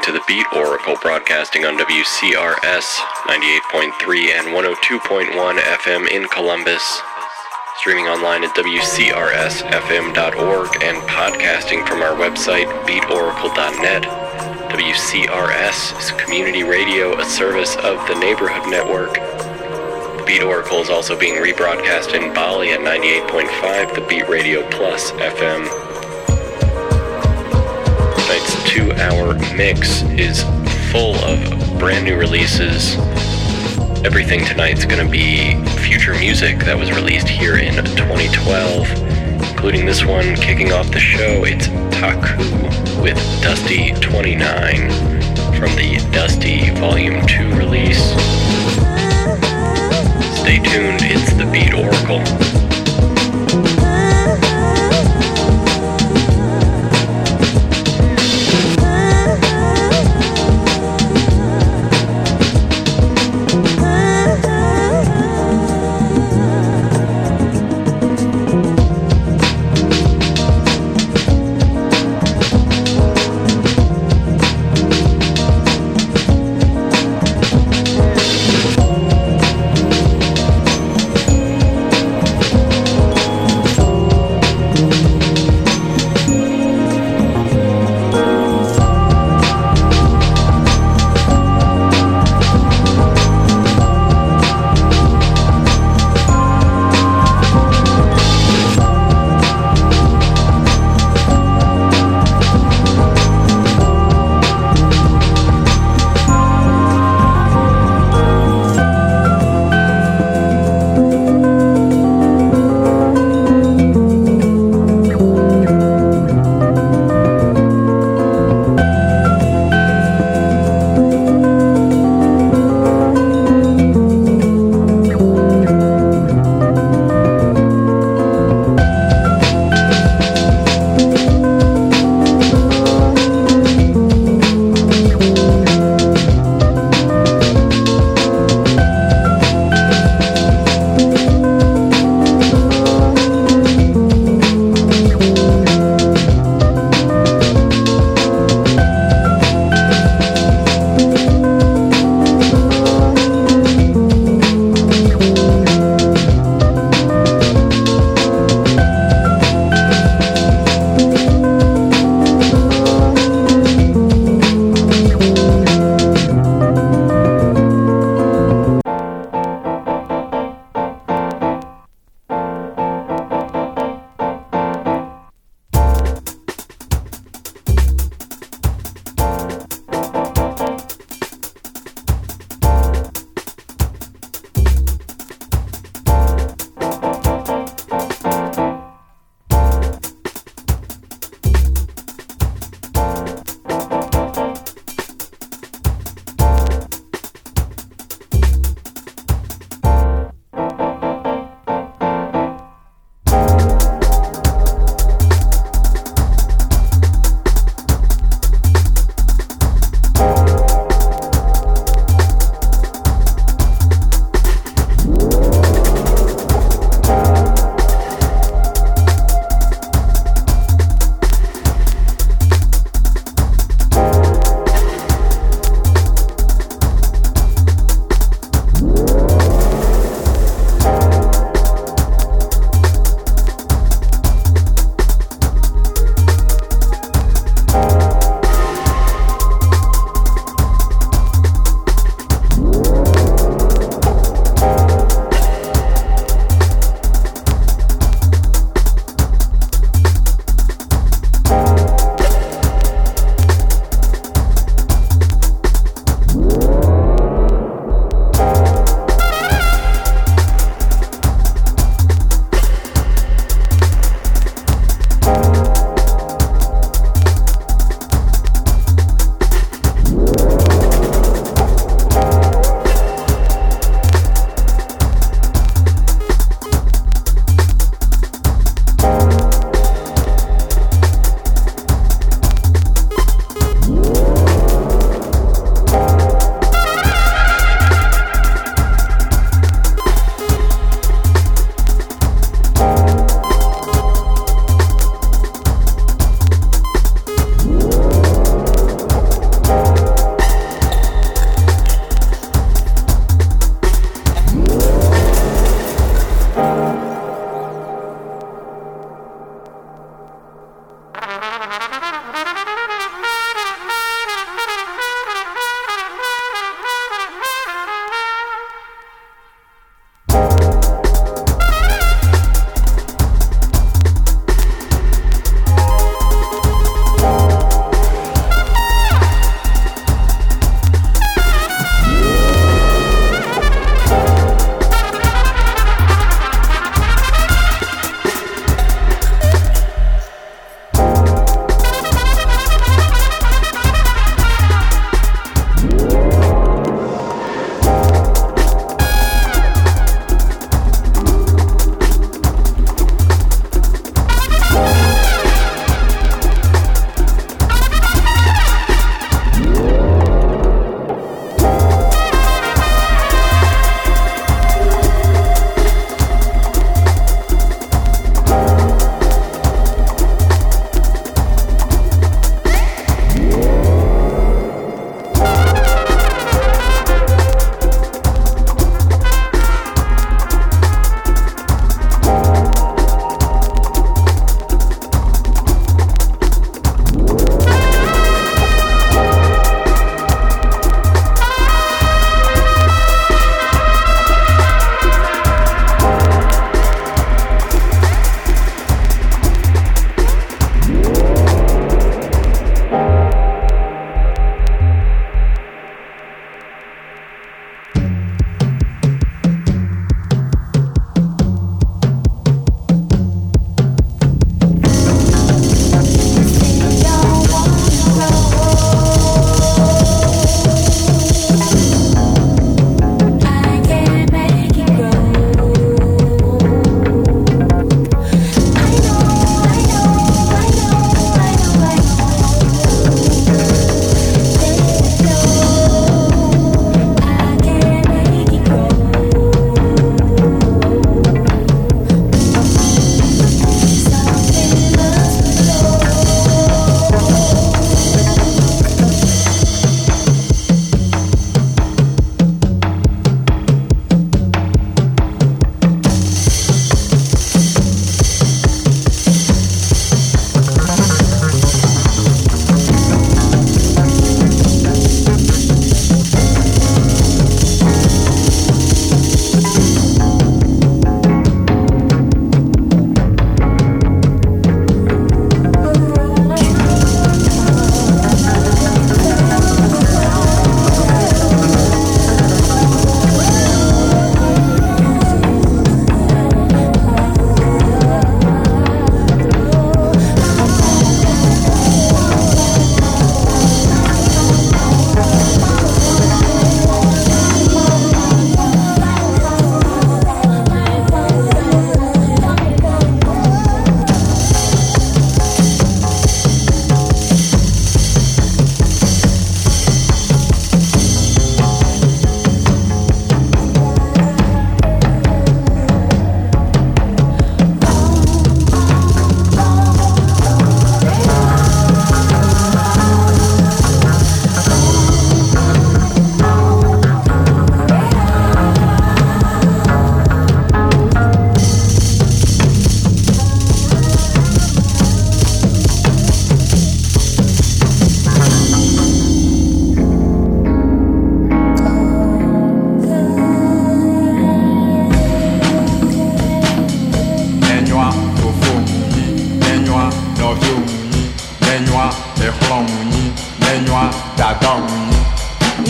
listening to the Beat Oracle, broadcasting on WCRS 98.3 and 102.1 FM in Columbus, streaming online at wcrsfm.org, and podcasting from our website, beatoracle.net. WCRS is community radio, a service of the Neighborhood Network. The Beat Oracle is also being rebroadcast in Bali at 98.5, the Beat Radio Plus FM. Tonight's two-hour mix is full of brand new releases. Everything tonight's going to be future music that was released here in 2012, including this one kicking off the show. It's Taku with Dusty 29 from the Dusty Volume 2 release. Stay tuned, it's the Beat Oracle.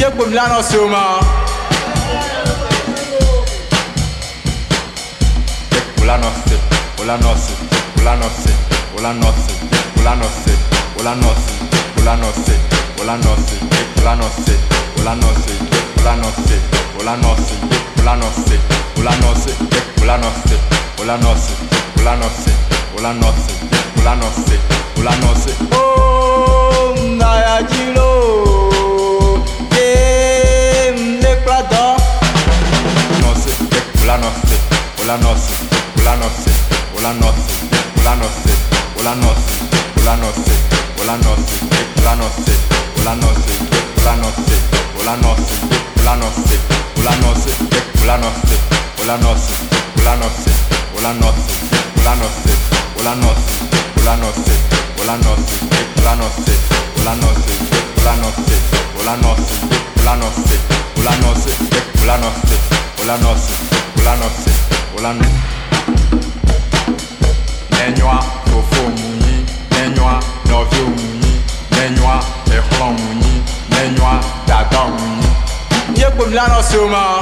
Yep, I'm Lano Suma. Oh, Nayajilo. Nenhuma fofo muni, nenhuma novio muni, nenhuma erro muni, nenhuma dada muni. Yep, I'm Lano Suma.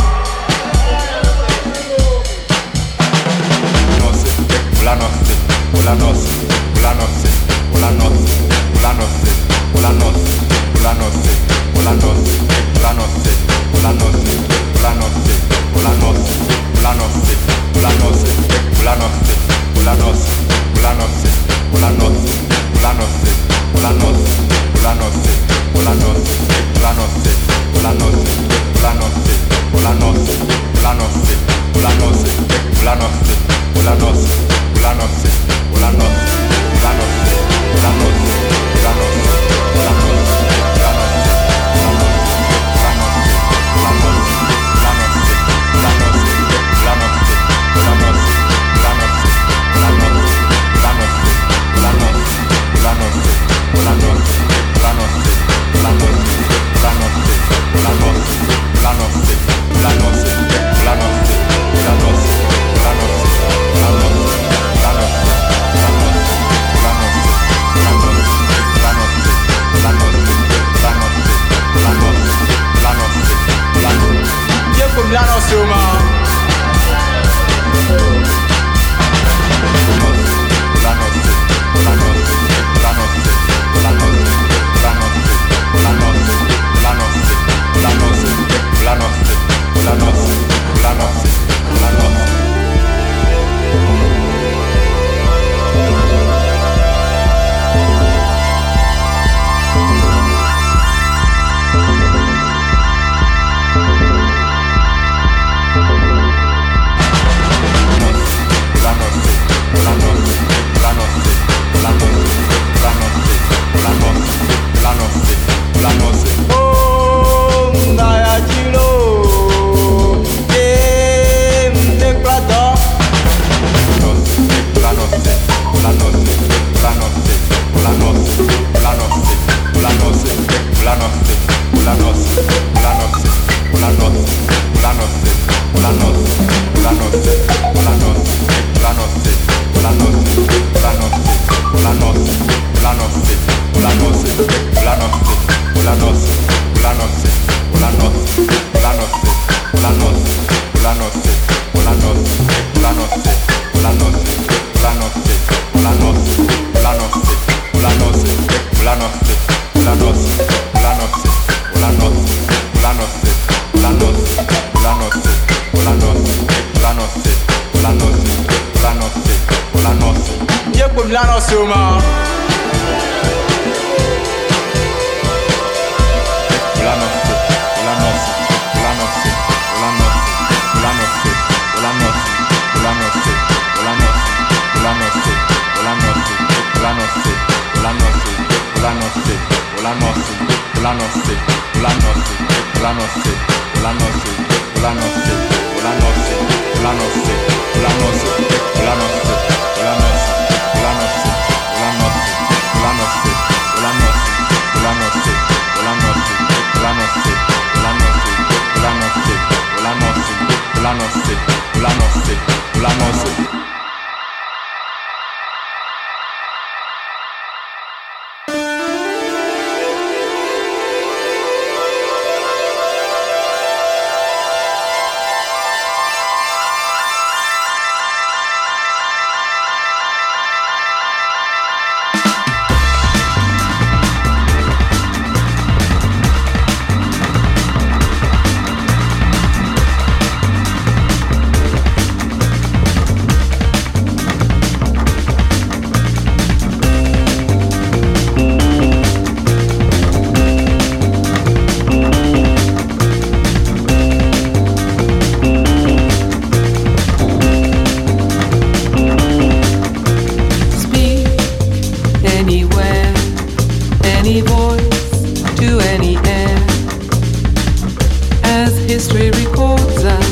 history records us.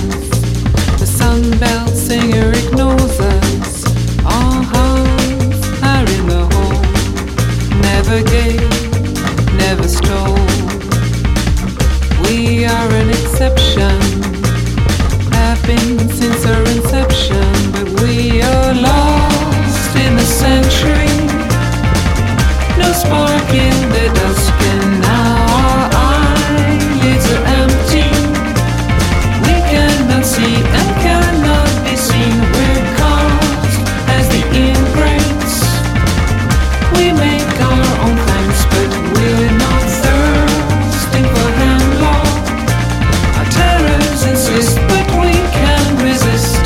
The Sunbelt singer ignores us. Our hearts are in the hole. Never gave, never stole. We are an exception. Have been since our inception. But we are lost in the century. No spark in the dusk and now our eyelids are empty. We cannot see and cannot be seen. We're caught as the ingrates. We make our own plans, but we're not thirsting for hemlock. Our terrors insist, but we can't resist.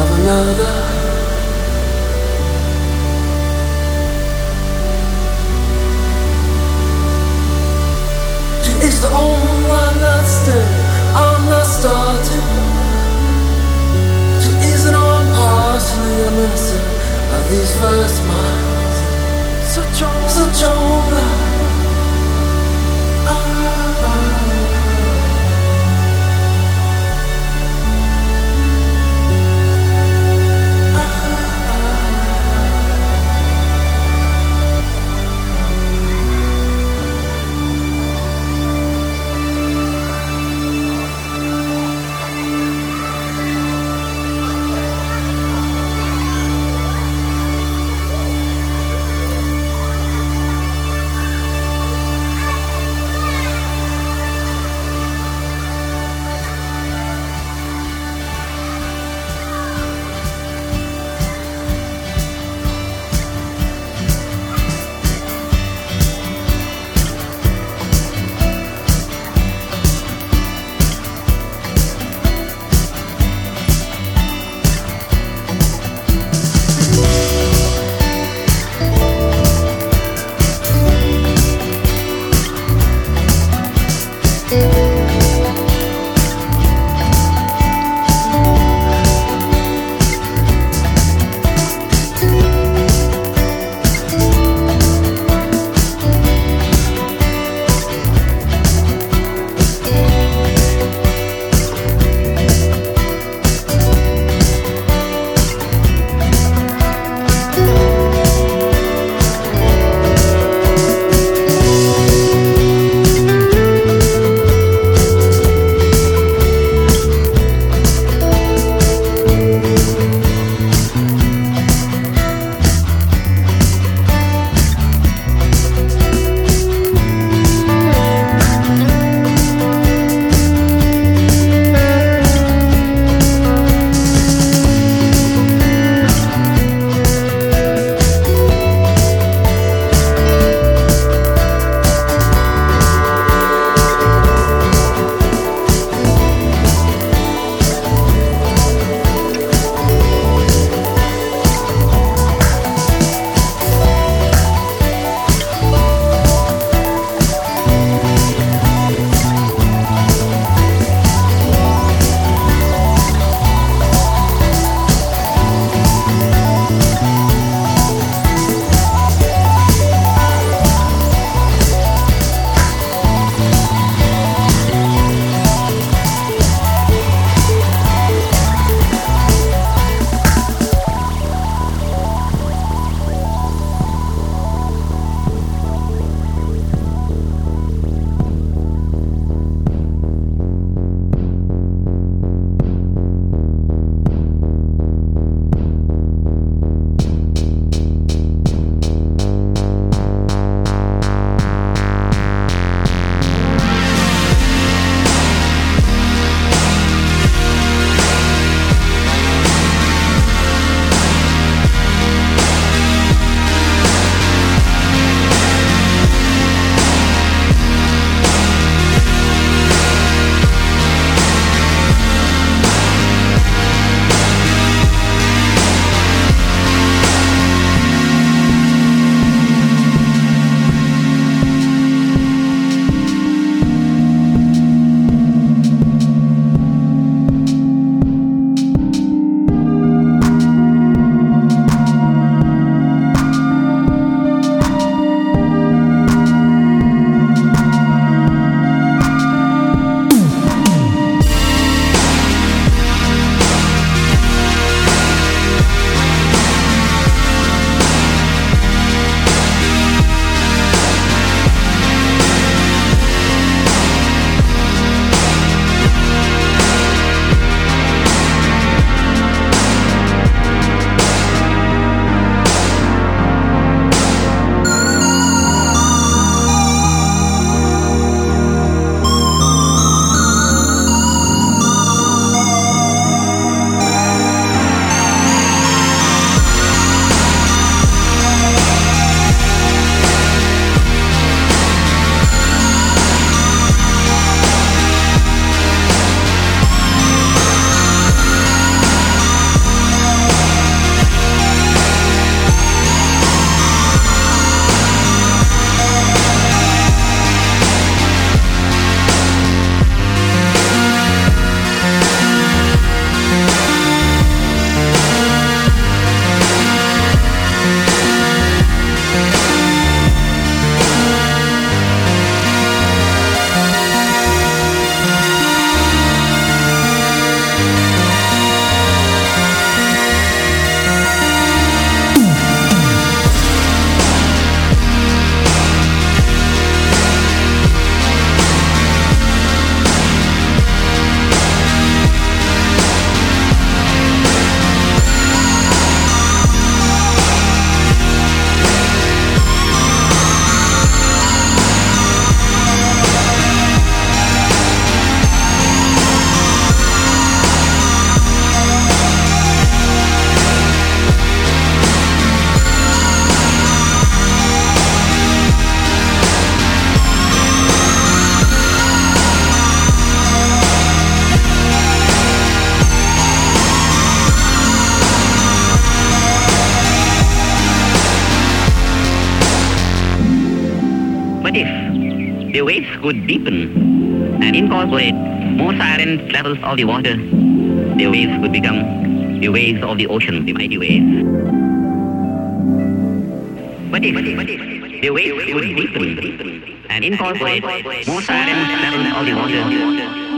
Of another these first miles, such old love. the waves could deepen, and incorporate more silent levels of the water. The waves could become the waves of the ocean, the mighty waves. But if the waves would deepen, and incorporate more silent levels of the water,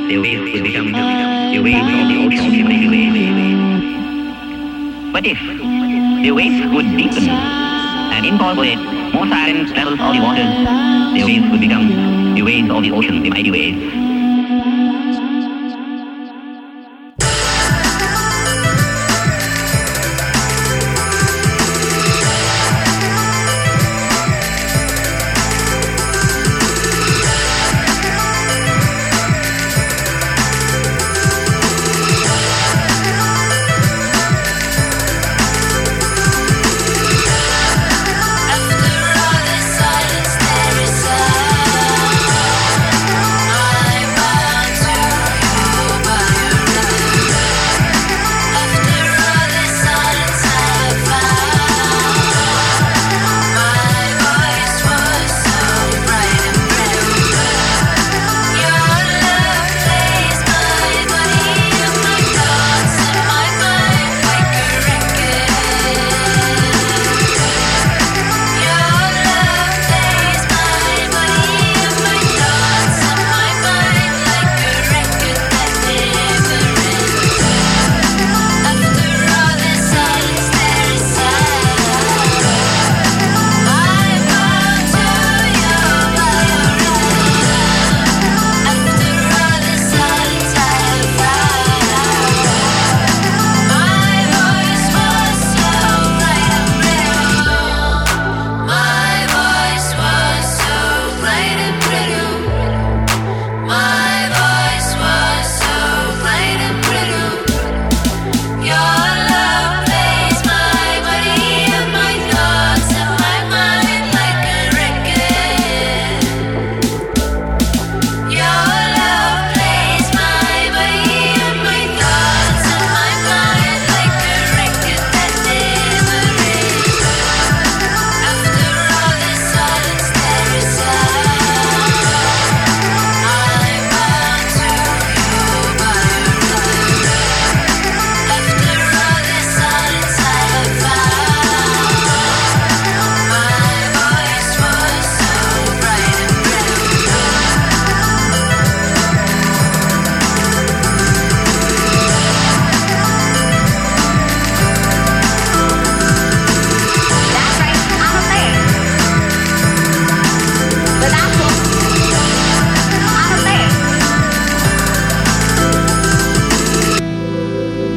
the waves could become the waves of the ocean, the mighty waves. But if the waves would deepen, and incorporate more silent levels of the water, the waves would become the waves of the ocean, the mighty waves.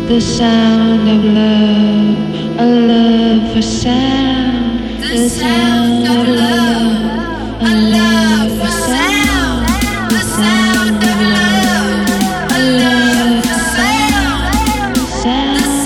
The sound of love, a love for sound. The sound of love, a love for sound. The sound of love, a love for sound. The sound, the sound.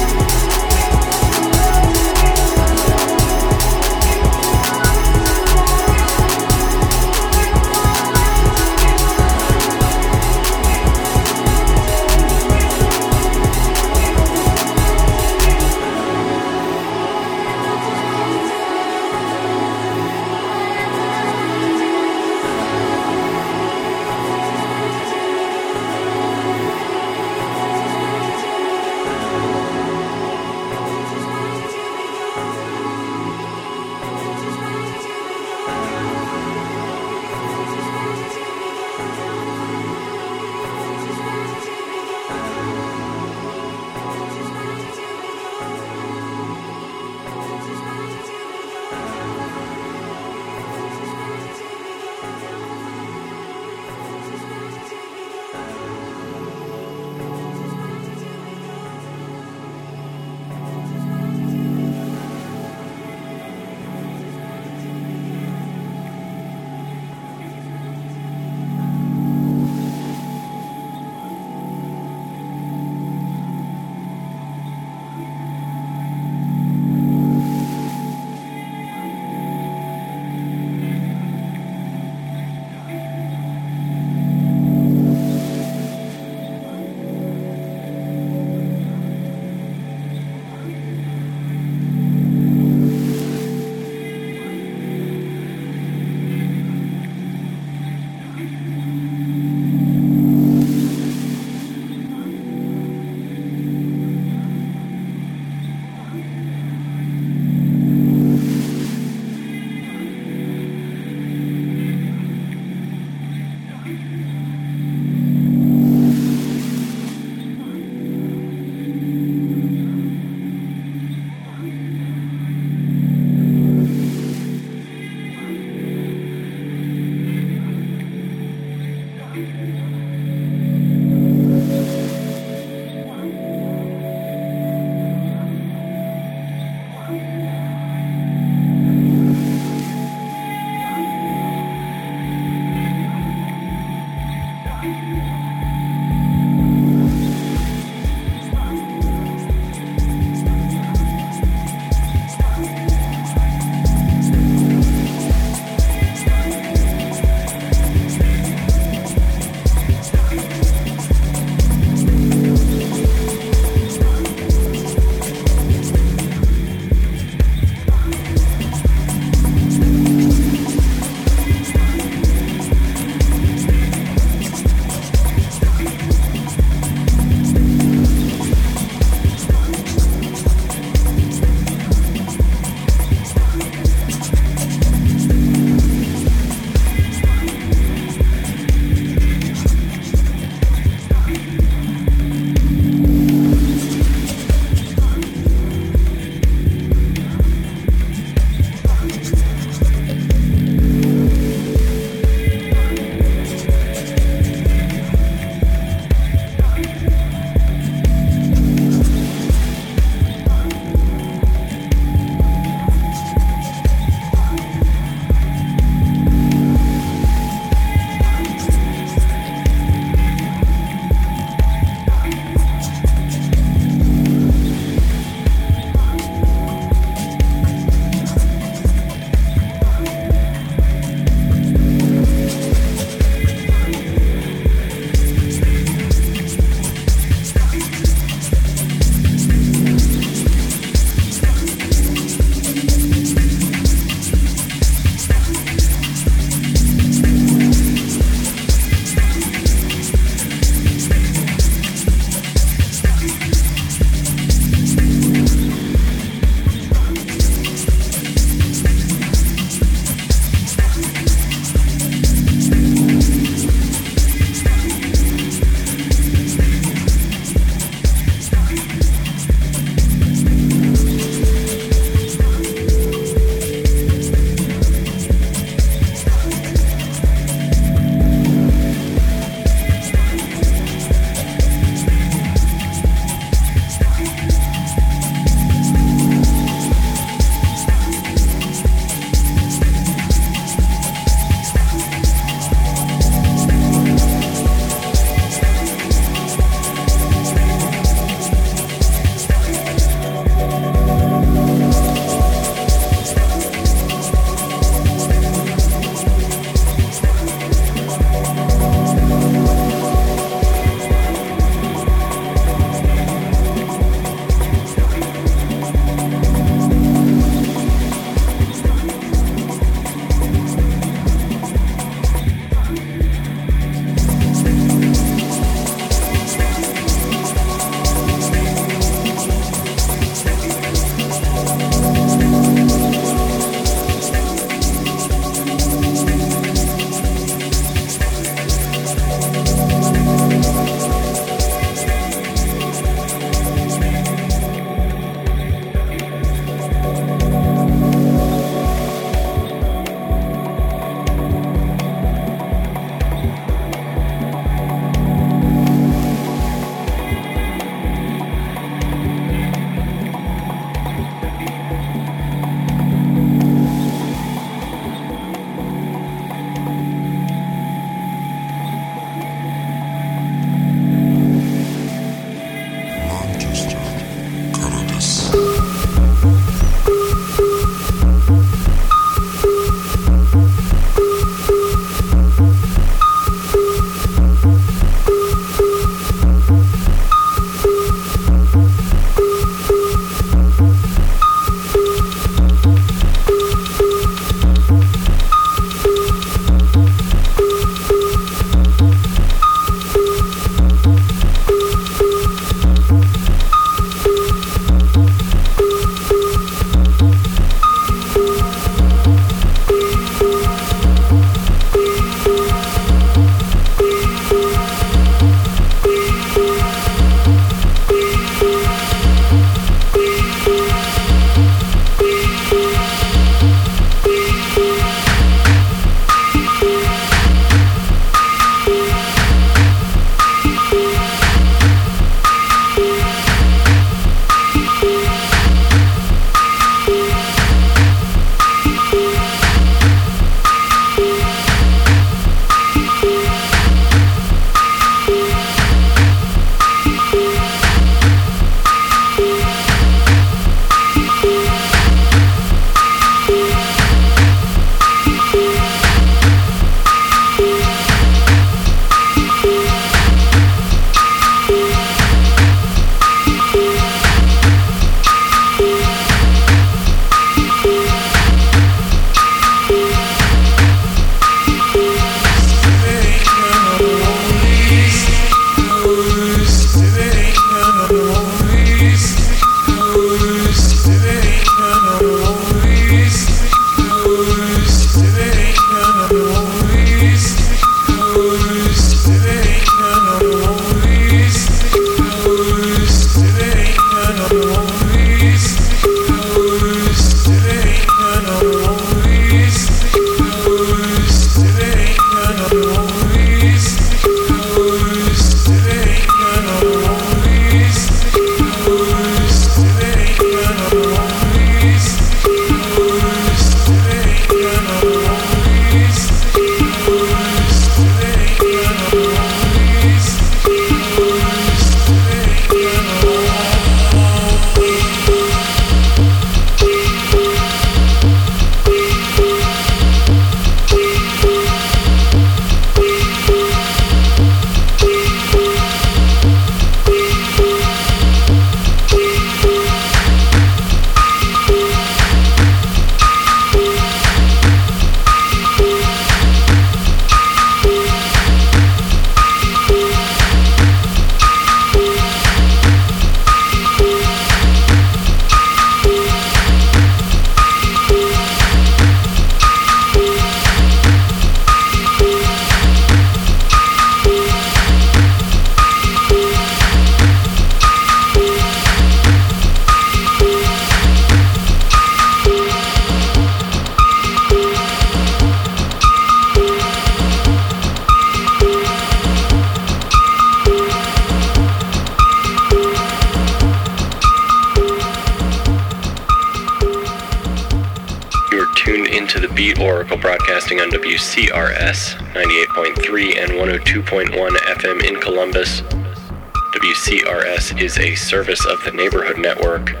tuned into the Beat Oracle broadcasting on WCRS 98.3 and 102.1 FM in Columbus. WCRS is a service of the Neighborhood Network.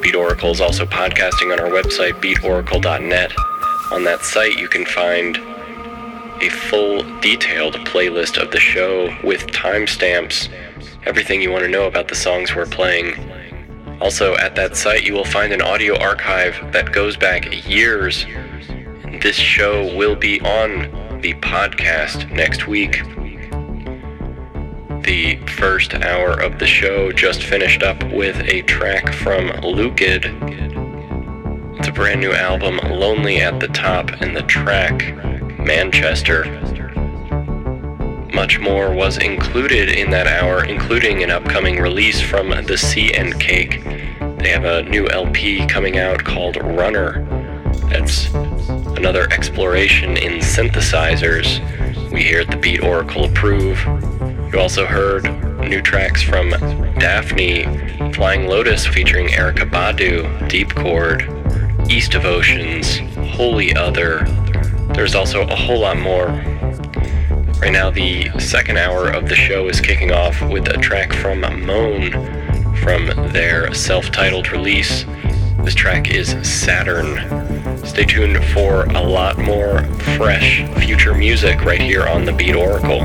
Beat Oracle is also podcasting on our website, beatoracle.net. On that site, you can find a full, detailed playlist of the show with timestamps, everything you want to know about the songs we're playing. Also, at that site, you will find an audio archive that goes back years. This show will be on the podcast next week. The first hour of the show just finished up with a track from Lukid. It's a brand new album, Lonely at the Top, and the track, Manchester. Much more was included in that hour, including an upcoming release from The Sea and Cake. They have a new LP coming out called Runner. That's another exploration in synthesizers. We here at the Beat Oracle approve. You also heard new tracks from Daphne, Flying Lotus featuring Erykah Badu, Deep Chord, East of Oceans, Holy Other. There's also a whole lot more. Right now, the second hour of the show is kicking off with a track from Moan from their self-titled release. This track is Saturn. Stay tuned for a lot more fresh future music right here on the Beat Oracle.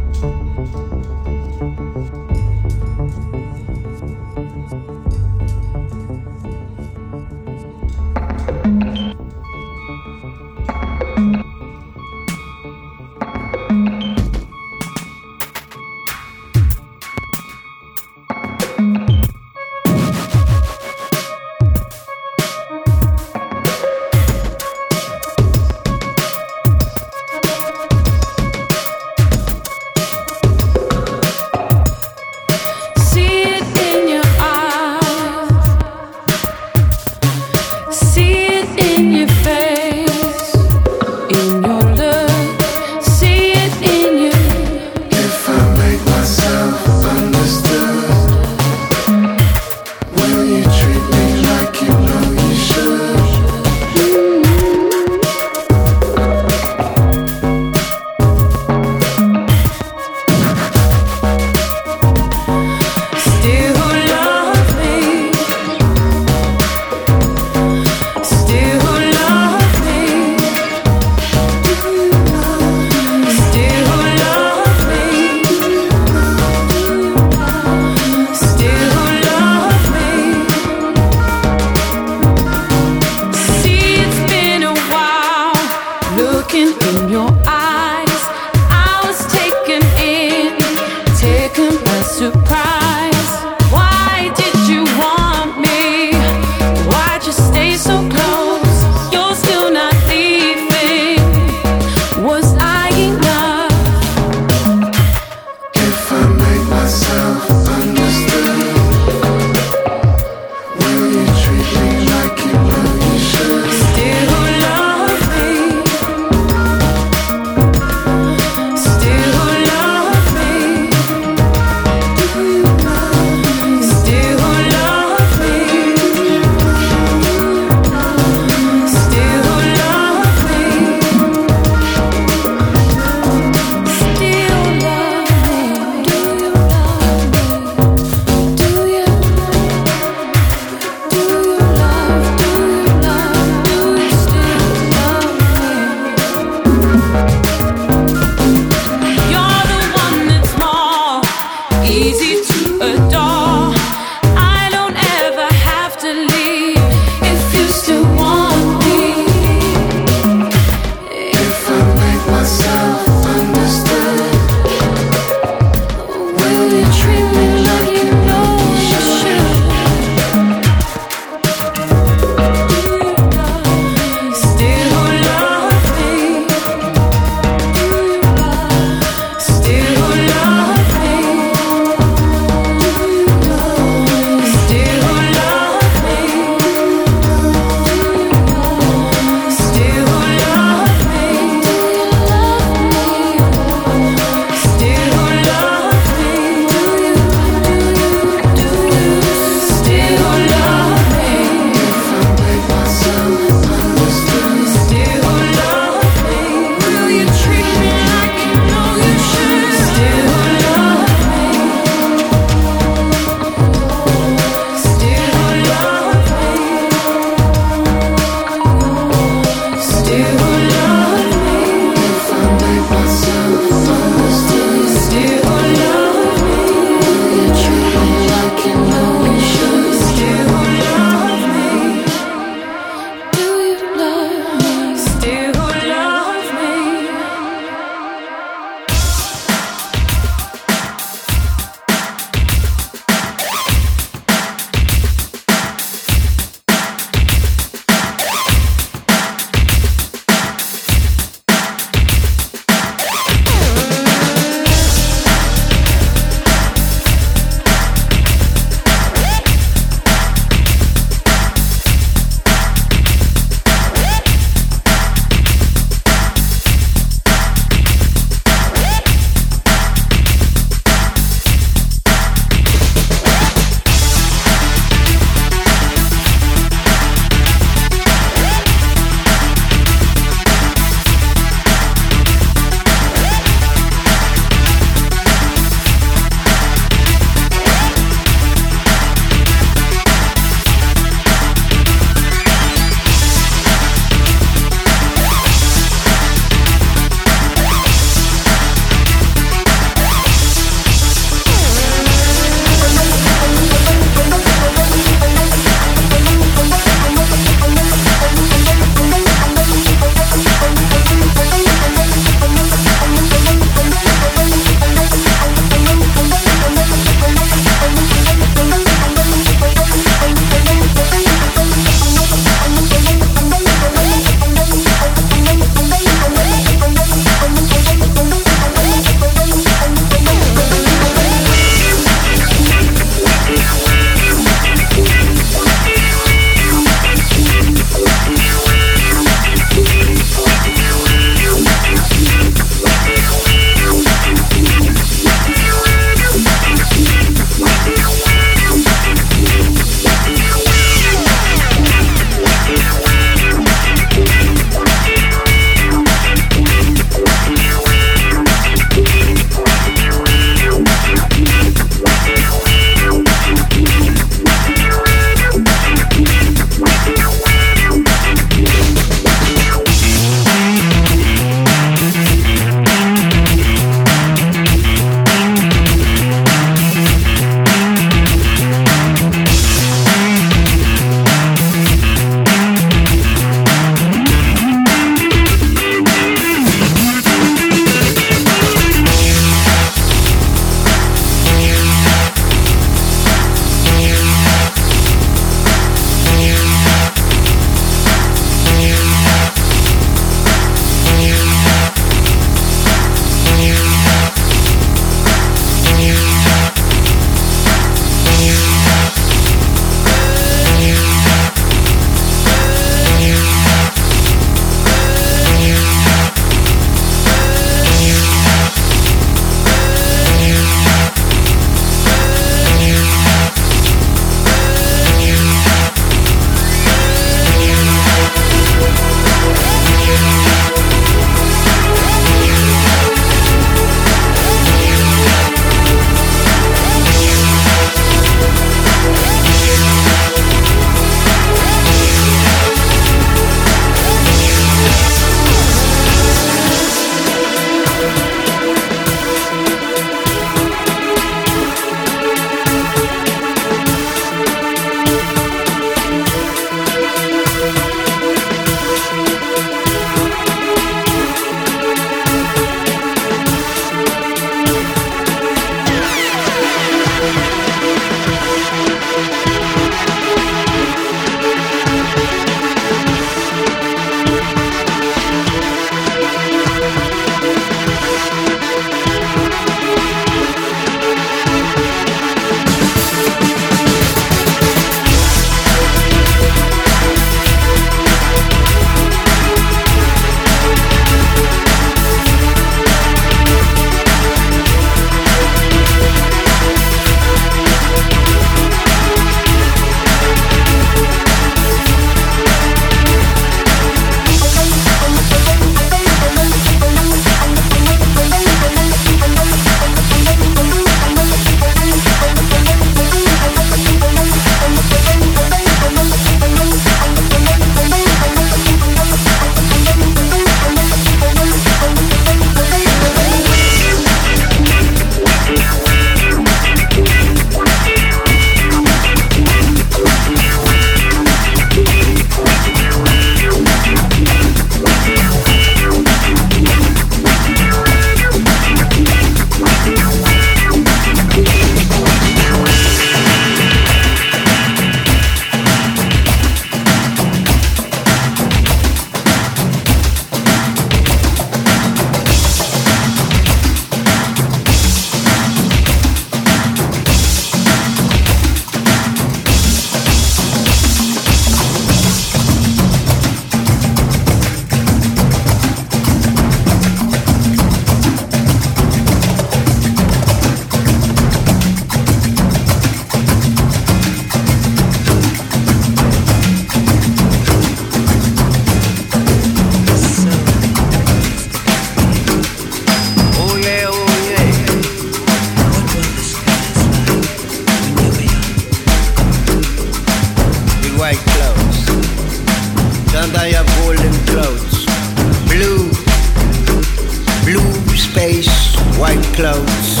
clouds.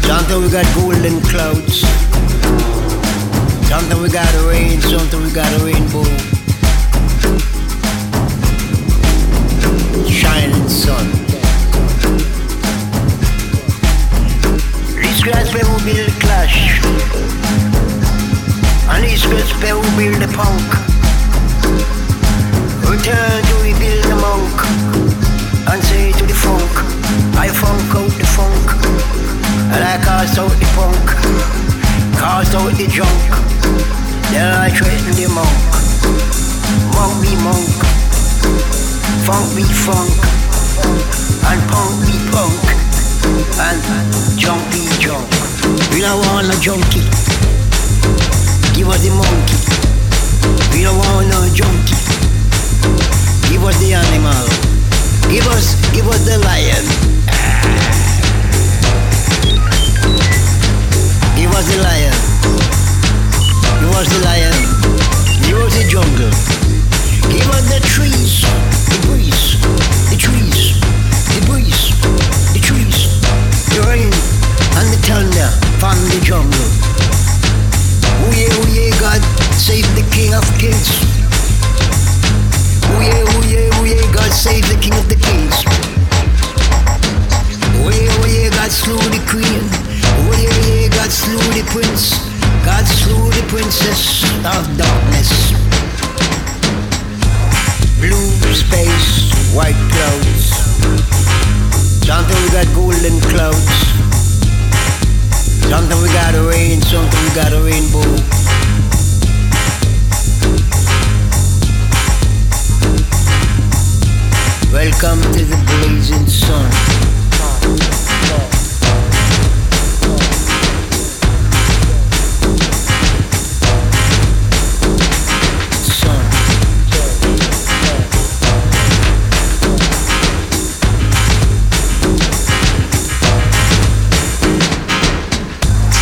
Sometimes we got golden clouds. Sometimes we got rain. Sometimes we got a rainbow. Shining sun. These guys will build the clash, and these guys will build the punk. Return to rebuild the monk. And say to the funk, I funk out the funk, and I cast out the funk, cast out the junk, then I threaten the monk. Monk be monk, funk be funk, and punk be punk, and junk be junk. We don't want no junkie, give us the monkey. We don't want no junkie, give us the animal. Give us the lion. Give us the lion. Give us the lion. Give us the jungle. Give us the trees, the breeze, the trees, the breeze, the trees, the rain and the thunder from the jungle. Oh yeah, God save the King of Kings. Oh yeah, God save the King of the Kings. Oh yeah, God slew the Queen. Oh yeah, God slew the Prince. God slew the Princess of Darkness. Blue space, white clouds. Sometimes we got golden clouds. Sometimes we got rain, sometimes we got a rainbow. Welcome to the blazing sun.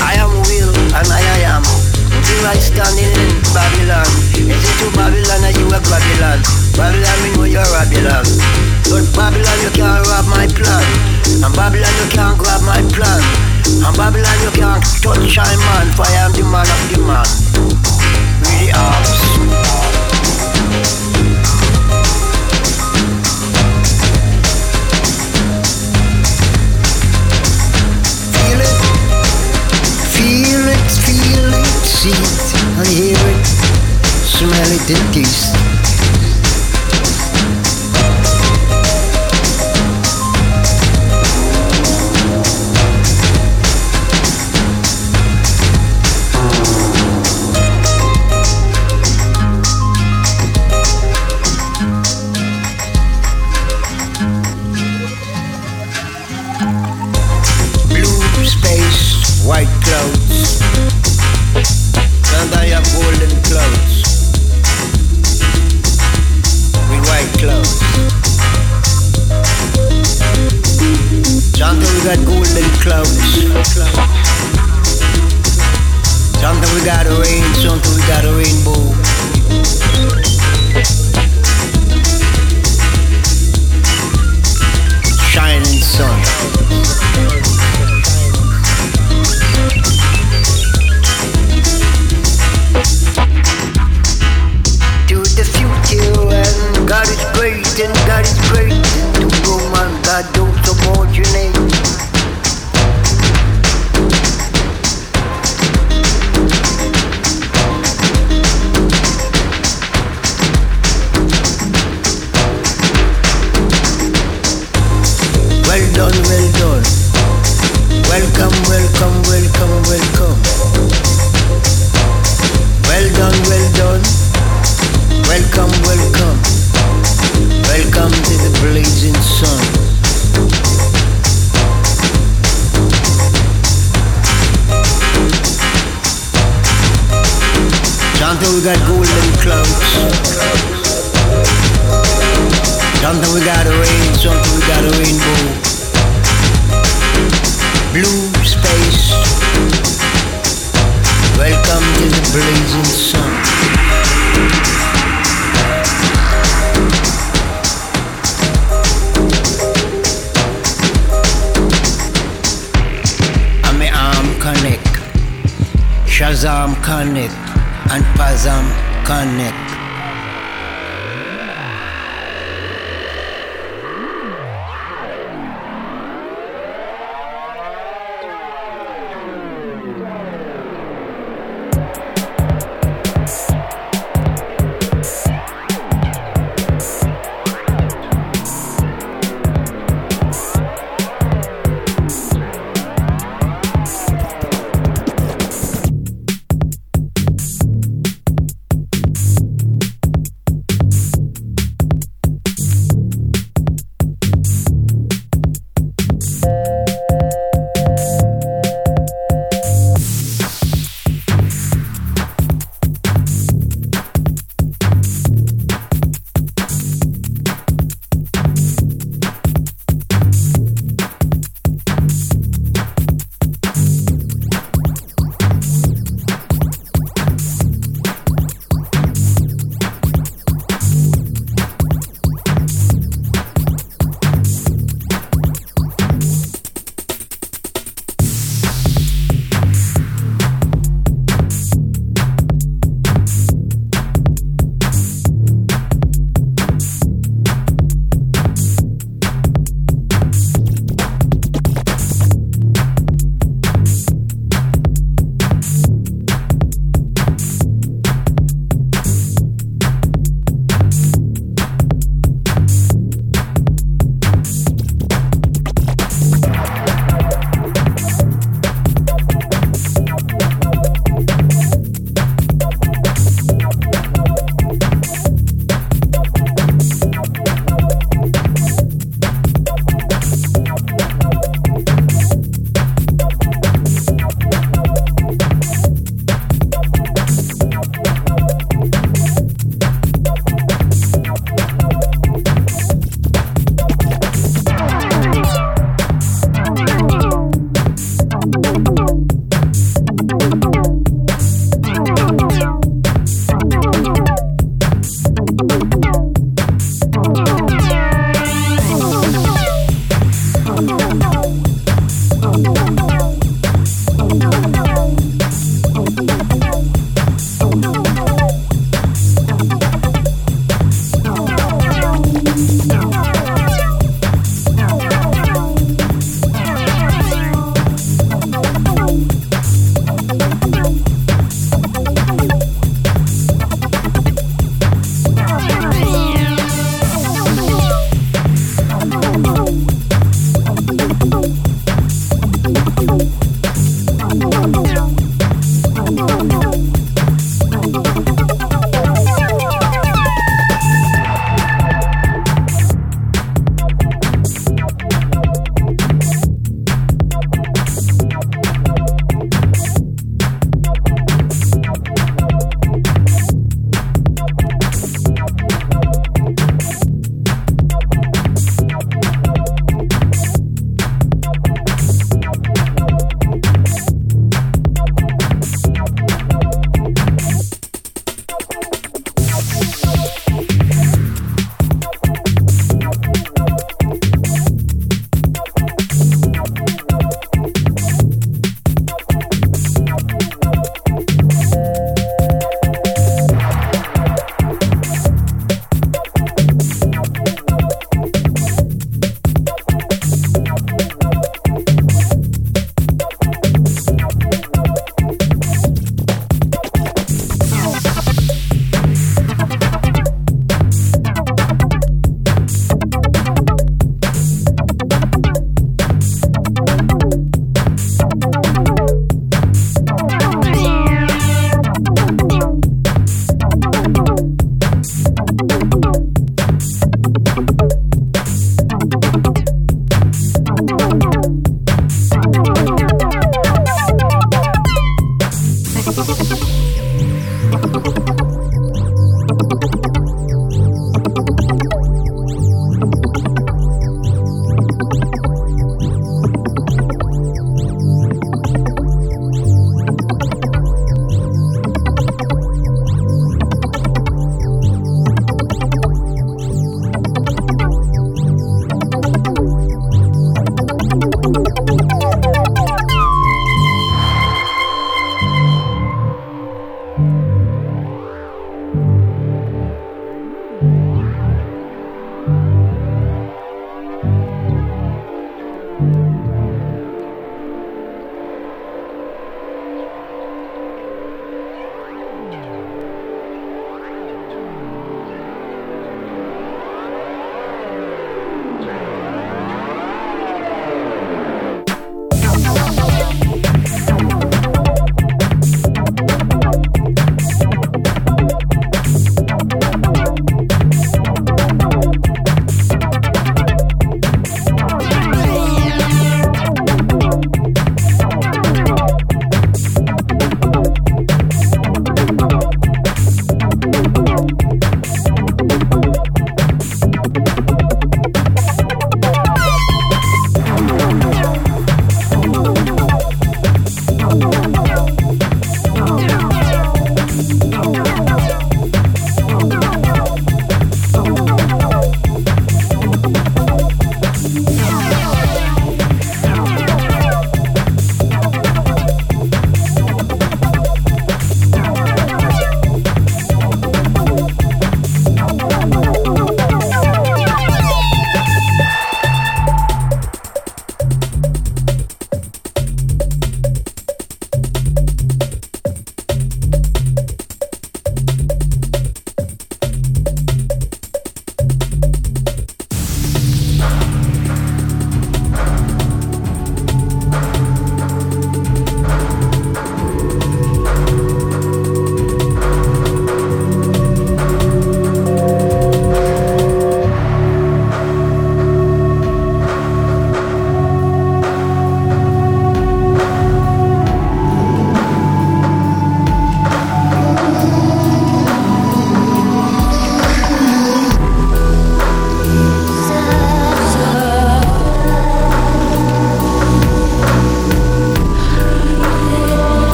I am will and I am. Until I stand in Babylon. Is it to Babylon and you are Babylon? Babylon, we know you're Babylon. But Babylon, you can't rob my plan. And Babylon, you can't grab my plan. And Babylon, you can't touch my man. For I am the man of the man. We the arms. Feel it. Feel it, see it, and hear it. Smell it and taste it. Connect and Pazam Connect.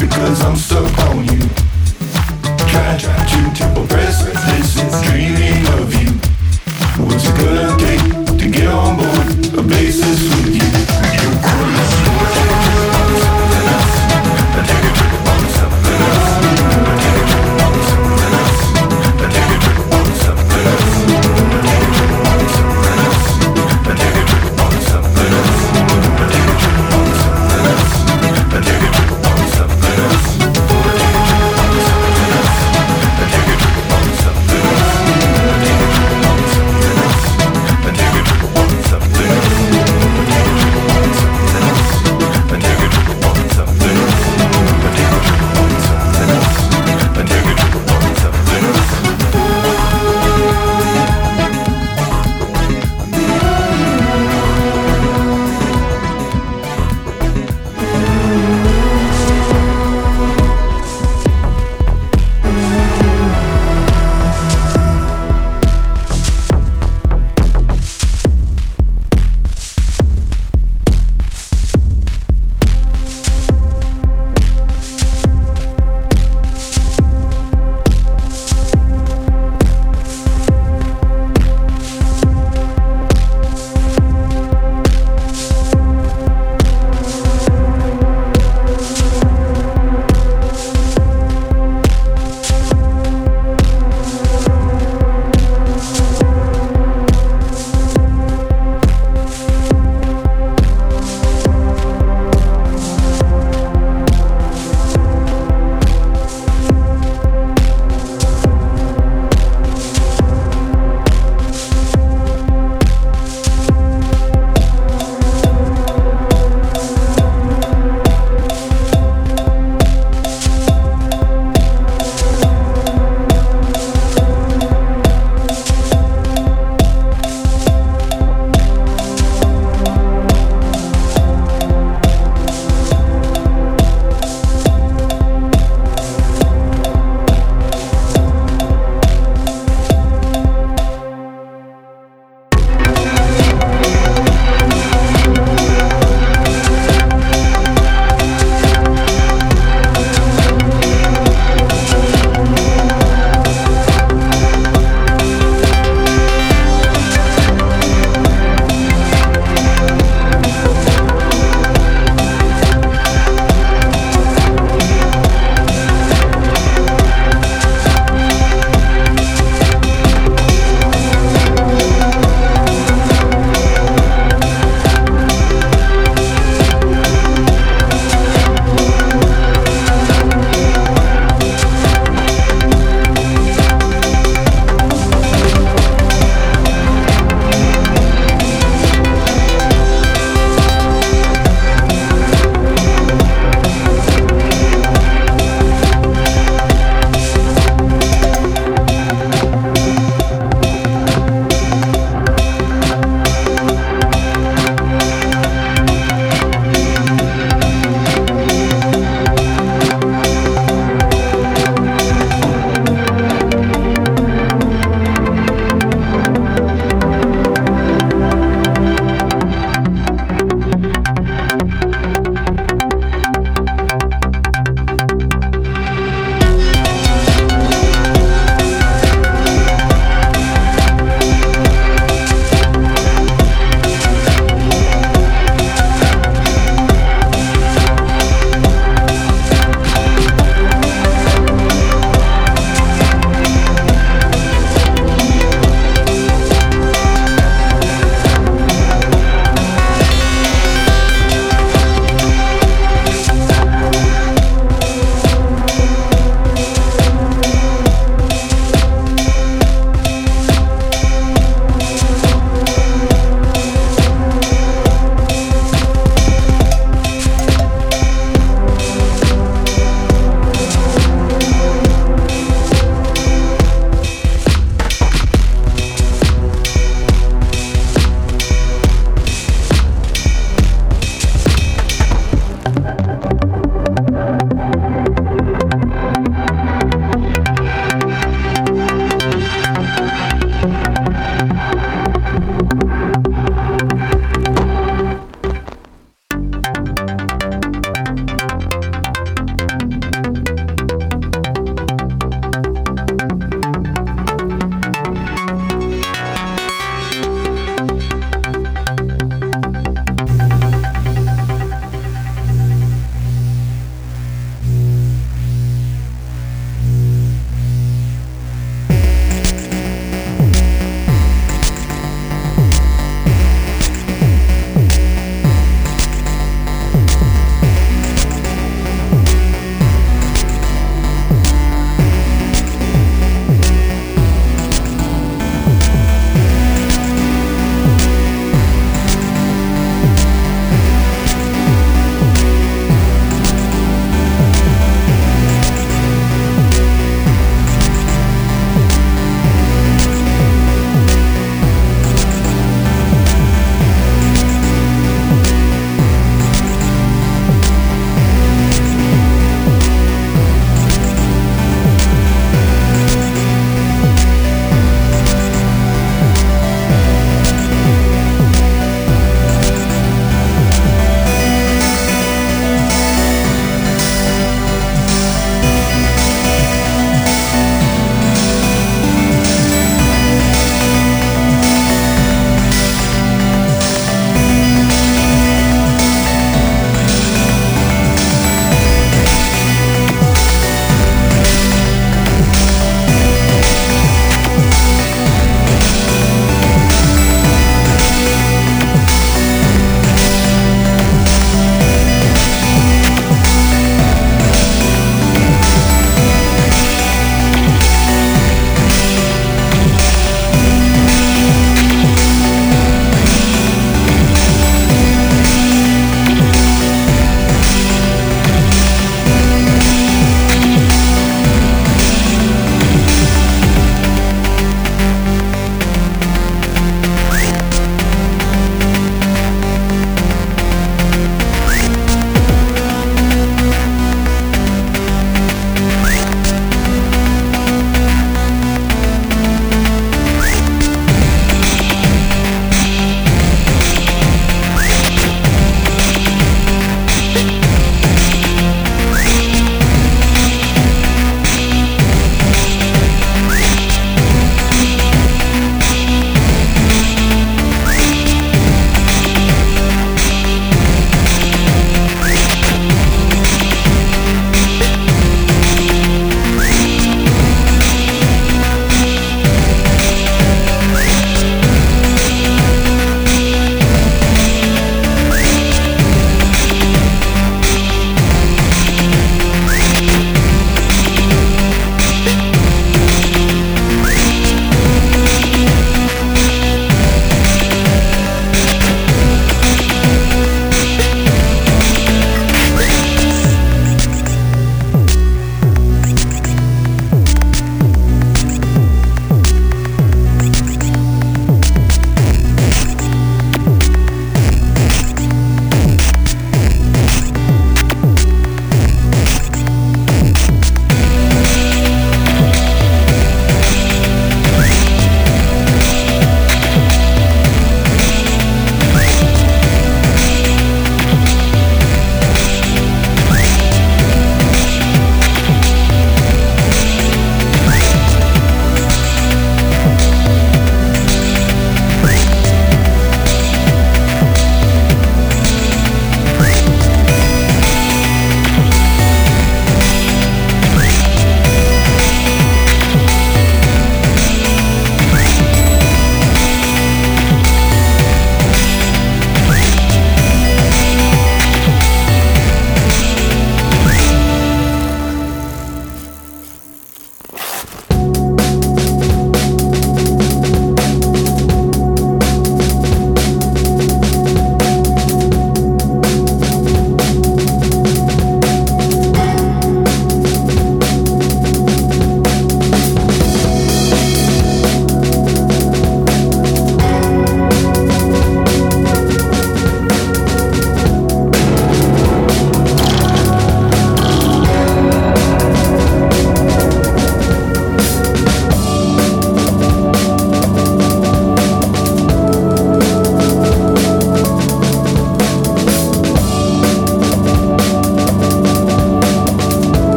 because I'm so on you. Contract to progress, this is dreaming of you. What's it gonna take to get on board a basis with you? You could take a trip on something else. Take a trip on something else. Take a trip on something else. Take a trip on something else. Take a trip on something else. Take a trip on something else. Take a trip on something else. Take a trip on something else. Take a trip on something else.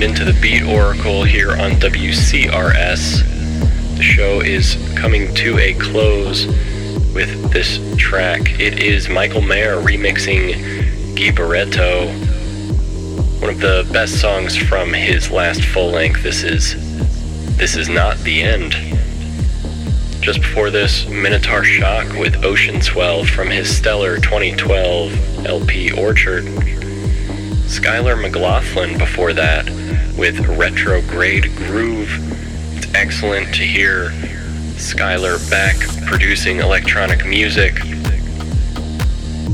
tuned into the Beat Oracle here on WCRS. The show is coming to a close with this track. It is Michael Mayer remixing Guy Barretto, one of the best songs from his last full length. This is Not The End. Just before this, Minotaur Shock with Ocean Swell from his stellar 2012 LP Orchard. Skylar McLaughlin before that with Retrograde Groove. It's excellent to hear Skylar Beck producing electronic music.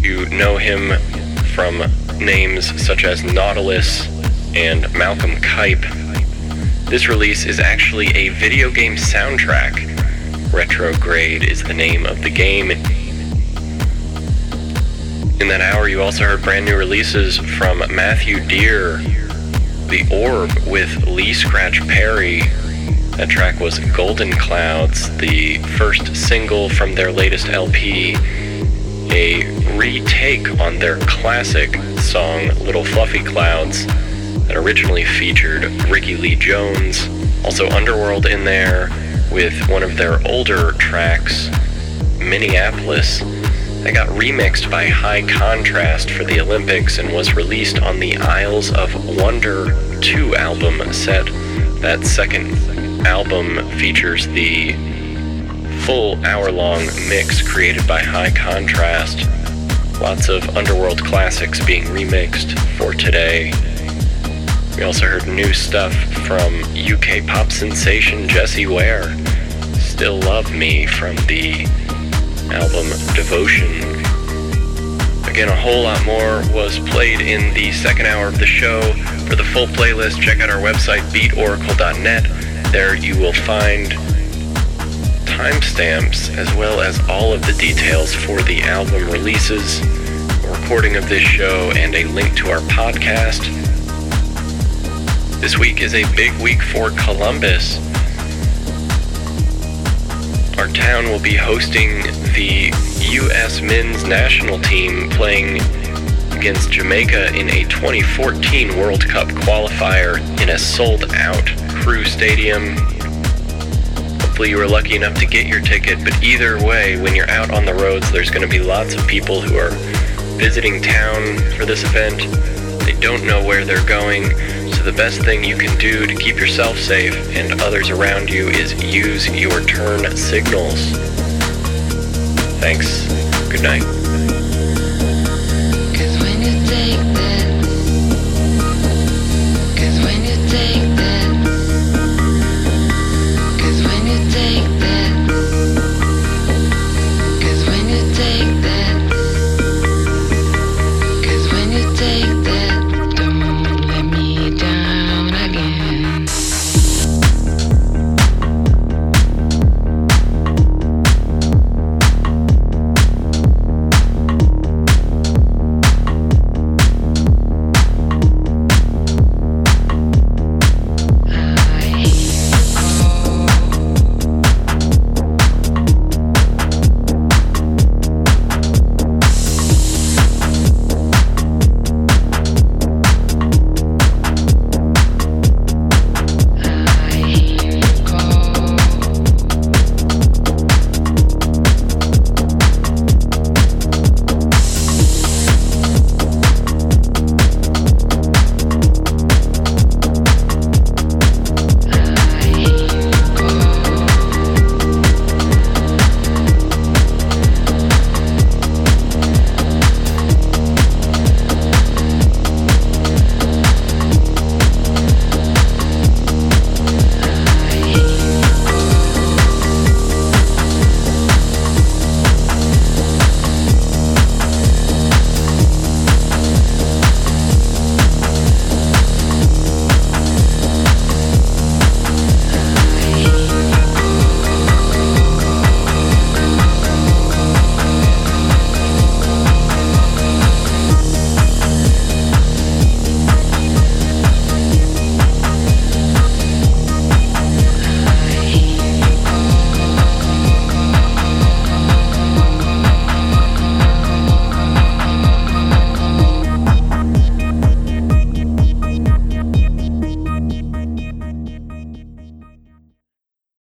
You know him from names such as Nautilus and Malcolm Kipe. This release is actually a video game soundtrack. Retrograde is the name of the game. In that hour, you also heard brand new releases from Matthew Deer, The Orb with Lee Scratch Perry. That track was Golden Clouds, the first single from their latest LP, a retake on their classic song Little Fluffy Clouds that originally featured Ricky Lee Jones. Also Underworld in there with one of their older tracks, Minneapolis. That got remixed by High Contrast for the Olympics and was released on the Isles of Wonder 2 album set. That second album features the full hour-long mix created by High Contrast. Lots of Underworld classics being remixed for today. We also heard new stuff from UK pop sensation Jessie Ware. Still Love Me from the album Devotion. Again, a whole lot more was played in the second hour of the show. For the full playlist, check out our website, beatoracle.net. There you will find timestamps as well as all of the details for the album releases, a recording of this show, and a link to our podcast. This week is a big week for Columbus. Our town will be hosting the U.S. men's national team playing against Jamaica in a 2014 World Cup qualifier in a sold-out Crew Stadium. Hopefully you were lucky enough to get your ticket, but either way, when you're out on the roads, there's going to be lots of people who are visiting town for this event. They don't know where they're going, so the best thing you can do to keep yourself safe and others around you is use your turn signals. Thanks. Good night.